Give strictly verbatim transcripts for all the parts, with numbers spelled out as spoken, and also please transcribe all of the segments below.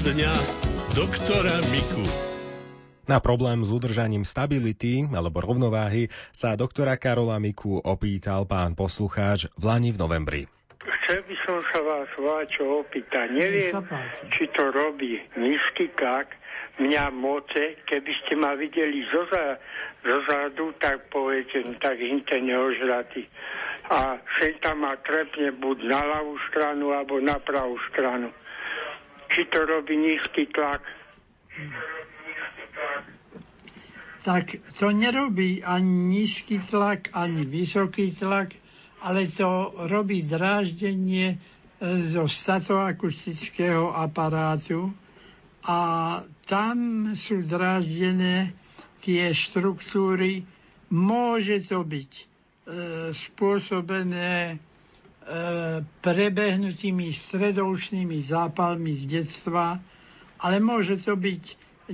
dňa doktora Miku. Na problém s udržaním stability alebo rovnováhy sa doktora Karola Miku opýtal pán poslucháč v lani v novembri. Chcel by som sa vás, Váčo, opýtať. Neviem, či to robí nízky tak, mňa moce, keby ste ma videli zo zadu, tak poviete, tak hinte neožratý. A sem tam ma trepne buď na ľavú stranu, alebo na pravú stranu. Či to robí nízky tlak? Tak to nerobí ani nízky tlak, ani vysoký tlak, ale to robí dráždenie zo statoakustického aparátu a tam sú dráždené tie štruktúry. Môže to byť e, spôsobené e, prebehnutými stredočnými zápalmi z detstva, ale môže to byť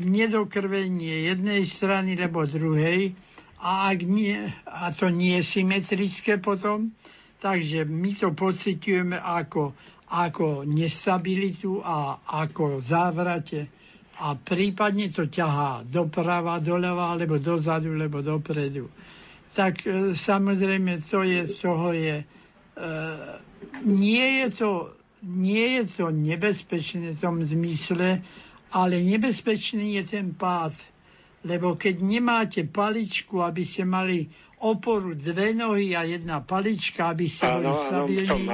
nedokrvenie jednej strany alebo druhej, a ak nie, a to nie je symetrické potom, takže my to pociťujeme ako, ako nestabilitu a ako závrate. A prípadne to ťahá doprava, doľava, alebo dozadu, alebo dopredu. Tak e, samozrejme, to je, toho je... E, nie je to, nie je to nebezpečné v tom zmysle, ale nebezpečný je ten pád. Lebo keď nemáte paličku, aby ste mali oporu dve nohy a jedna palička, aby ste boli stabilní,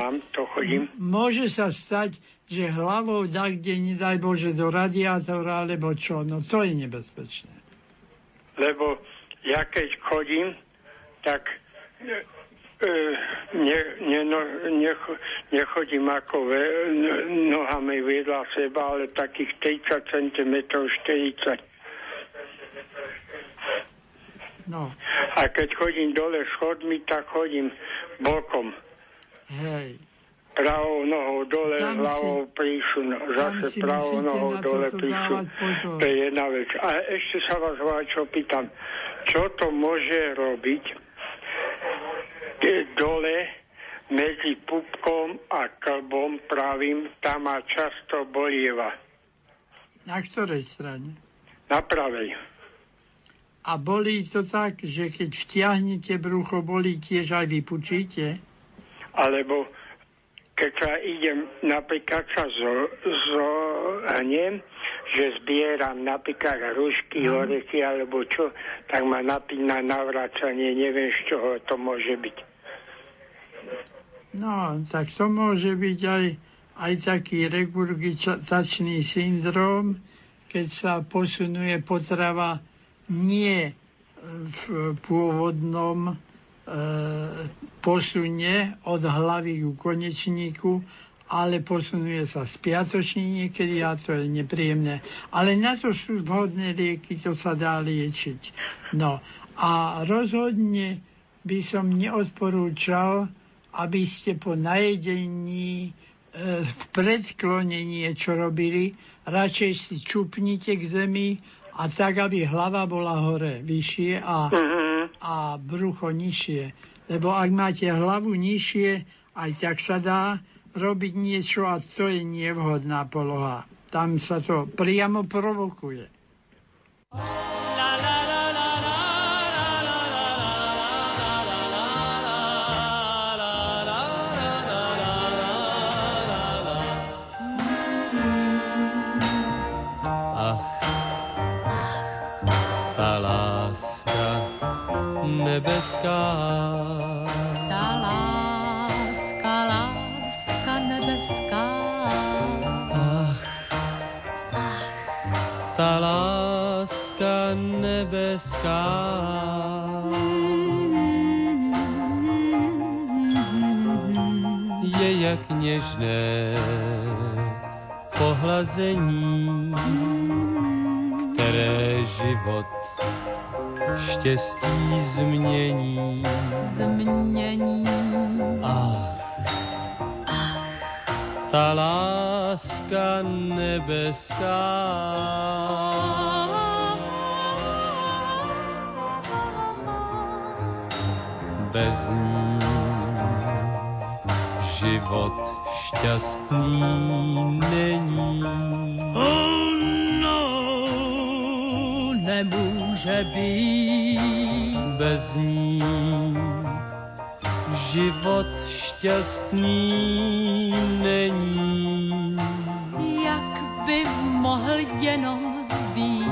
môže sa stať, že hlavou dá kde, nedaj Bože, do radiátora, alebo čo. No to je nebezpečné. Lebo ja keď chodím, tak e, ne, ne, necho, nechodím ako ve, nohami vedľa seba, ale takých tridsať centimetrov, štyridsať. No. A keď chodím dole schodmi, tak chodím bokom. Hej. Pravou nohou dole, hlavou prísun, zase pravou nohou dole prísun. To je jedna vec. A ešte sa vás, Váčo, pýtam, čo to môže robiť dole medzi pupkom a klbom pravým, tam ma často bolieva. Na ktorej strane? Na pravej. A bolí to tak, že keď vtiahnete brucho, bolí tiež aj vypučíte? Alebo keď sa idem, napríklad sa zohnem, že zbieram napríklad hrušky, no, orechy alebo čo, tak ma napína navracanie, neviem z čoho to môže byť. No, tak to môže byť aj, aj taký regurgitačný syndrom, keď sa posunuje potrava nie v pôvodnom e, posune od hlavy ku konečníku, ale posunuje sa spiatočne niekedy a to je nepríjemné. Ale na to sú vhodné lieky, to sa dá liečiť. No a rozhodne by som neodporúčal, aby ste po najedení e, v predklone niečo robili, radšej si čupnite k zemi, a tak, aby hlava bola hore, vyššie a, a brucho nižšie. Lebo ak máte hlavu nižšie, aj tak sa dá robiť niečo a to je nevhodná poloha. Tam sa to priamo provokuje. Nebeská. Tá láska, láska nebeská. Ach, ach, tá láska nebeská. Je jak něžné pohlazení, které život štěstí změní, změní. Ach, ach, ta láska nebeská. Bez ní život štěstí šťastný není. Ono nemůže být bez ní. Život šťastný není. Jak by mohl jenom být?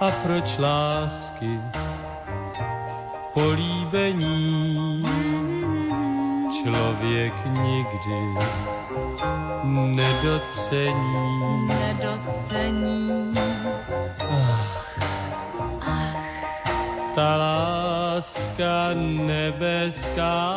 A proč lásky políbení člověk nikdy nedocení. Nedocení. Ach, ach, ta láska nebeská.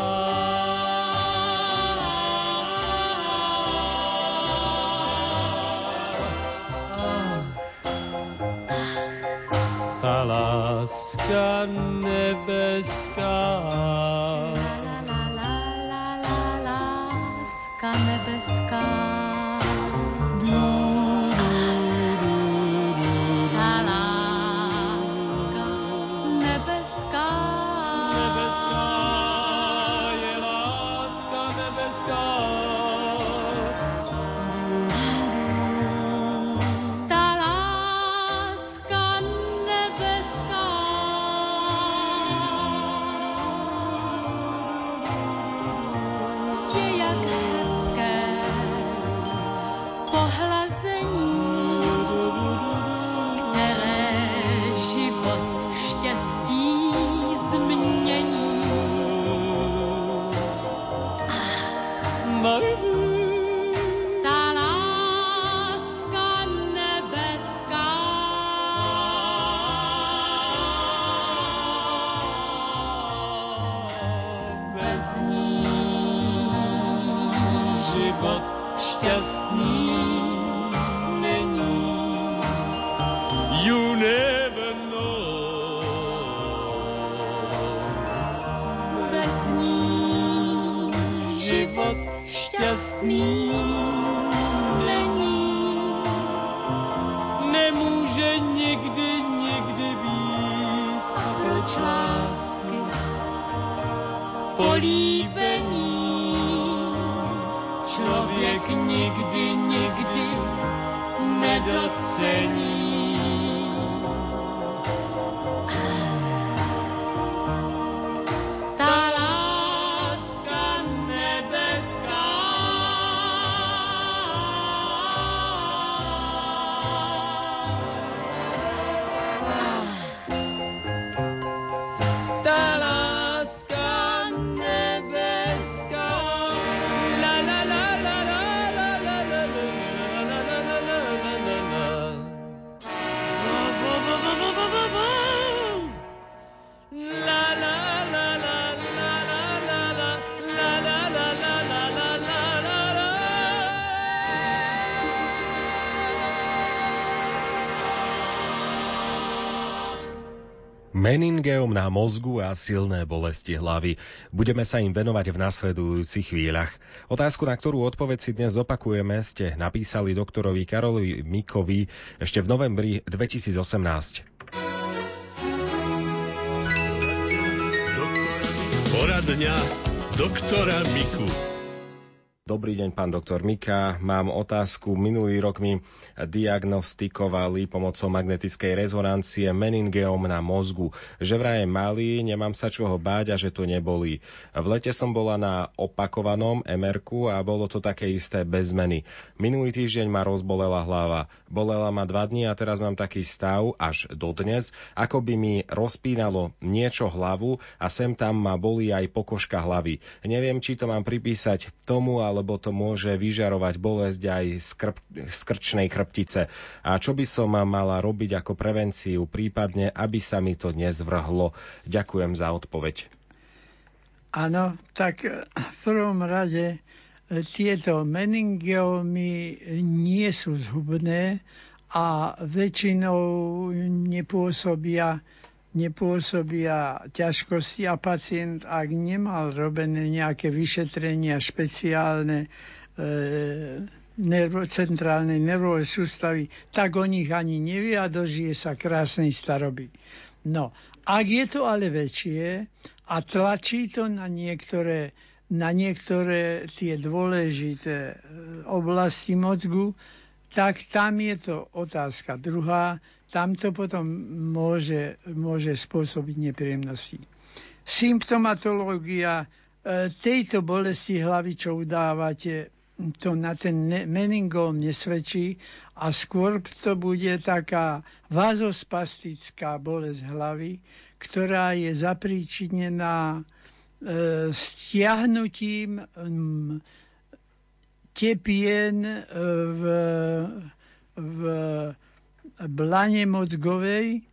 Ta láska nebeská. La la la la la láska nebeská. Ta láska nebeská. Nebeská je láska nebeská. Meningeóm na mozgu a silné bolesti hlavy. Budeme sa im venovať v nasledujúcich chvíľach. Otázku, na ktorú odpoveď si dnes opakujeme, ste napísali doktorovi Karolovi Mikovi ešte v novembri dvetisícosemnásť. Poradňa doktora Miku. Dobrý deň, pán doktor Mika. Mám otázku. Minulý rok mi diagnostikovali pomocou magnetickej rezonancie meningeóm na mozgu. Že vraj malý, nemám sa čoho báť a že to nebolí. V lete som bola na opakovanom em er-ku a bolo to také isté bez zmeny. Minulý týždeň ma rozbolela hlava. Bolela ma dva dni a teraz mám taký stav až dodnes, ako by mi rozpínalo niečo hlavu a sem tam ma bolí aj pokožka hlavy. Neviem, či to mám pripísať tomu, ale lebo to môže vyžarovať bolesť aj z, krp- z krčnej chrbtice. A čo by som mala robiť ako prevenciu, prípadne, aby sa mi to nezvrhlo? Ďakujem za odpoveď. Áno, tak v prvom rade tieto meningeómy nie sú zhubné a väčšinou nepôsobia, nepôsobia ťažkosti a pacient, ak nemal robené nejaké vyšetrenia špeciálne e, nervo, centrálnej nervovej sústavy, tak o nich ani nevie a dožije sa krásnej staroby. No, ak je to ale väčšie a tlačí to na niektoré na niektoré tie dôležité oblasti mozgu, tak tam je to otázka druhá, tam to potom môže, môže spôsobiť nepríjemnosti. Symptomatológia tejto bolesti hlavy, čo udávate, to na ten meningióm nesvedčí a skôr to bude taká vasospastická bolesť hlavy, ktorá je zapríčinená stiahnutím tepien v, v blane mozgovej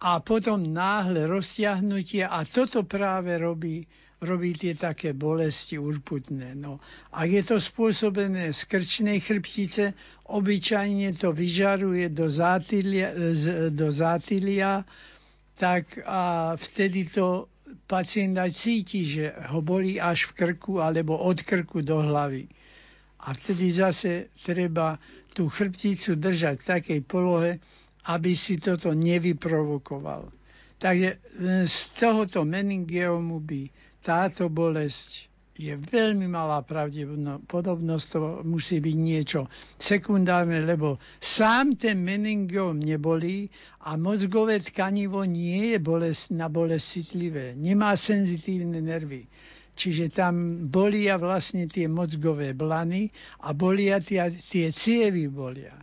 a potom náhle roztiahnutie a toto práve robí, robí tie také bolesti urputné. No, ak je to spôsobené z krčnej chrbtice, obyčajne to vyžaruje do zátilia, do zátilia tak a vtedy to pacienta cíti, že ho bolí až v krku alebo od krku do hlavy. A vtedy zase treba tú chrbticu držať v takej polohe, aby si toto nevyprovokoval. Takže z tohoto meningiomu by táto bolesť je veľmi malá pravdepodobnosť, to musí byť niečo sekundárne, lebo sám ten meningióm nebolí a mozgové tkanivo nie je bolest, na bolesť citlivé, nemá senzitívne nervy. Čiže tam bolia vlastne tie mozgové blany a bolia tie, tie cievy bolia.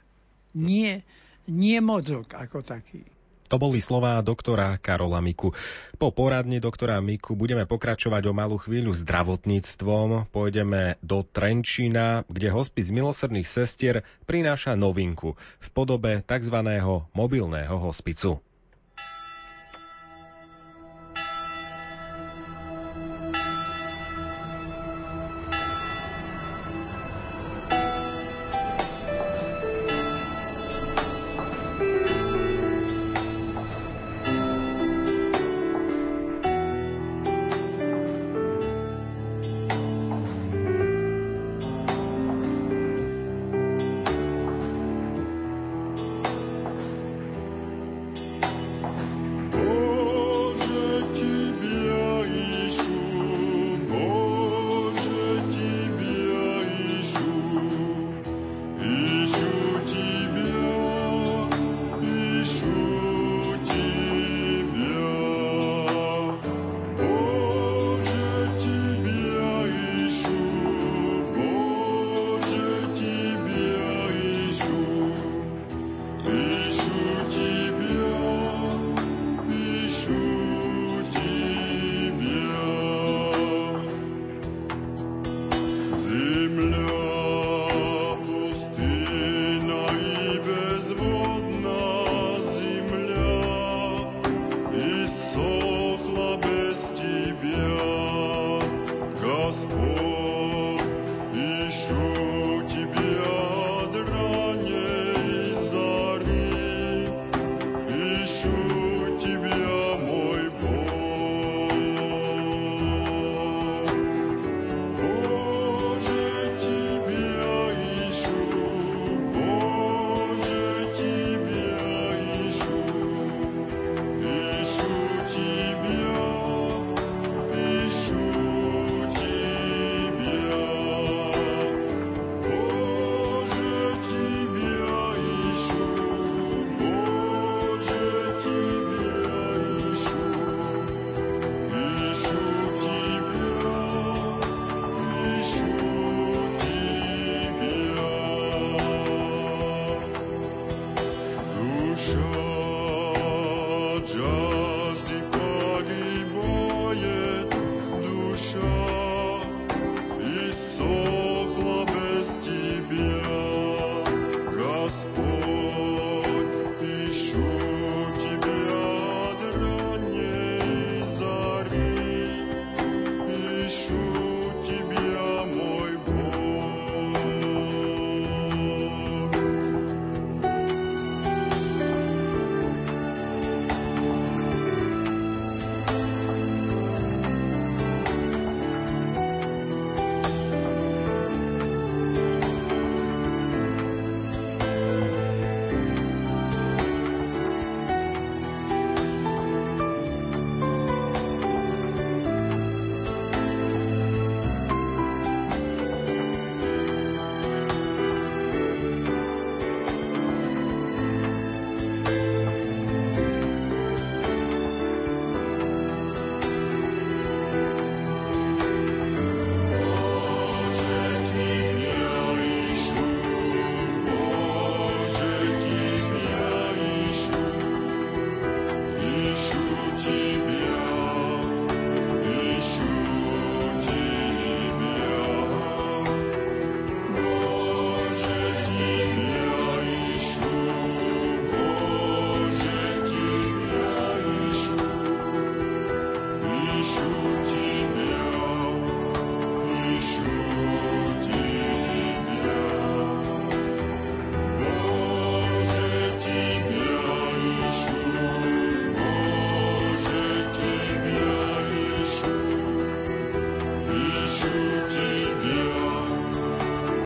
Nie, nie mozog ako taký. To boli slová doktora Karola Miku. Po poradni doktora Miku budeme pokračovať o malú chvíľu zdravotníctvom. Pôjdeme do Trenčína, kde hospic milosrdných sestier prináša novinku v podobe tzv. Mobilného hospicu.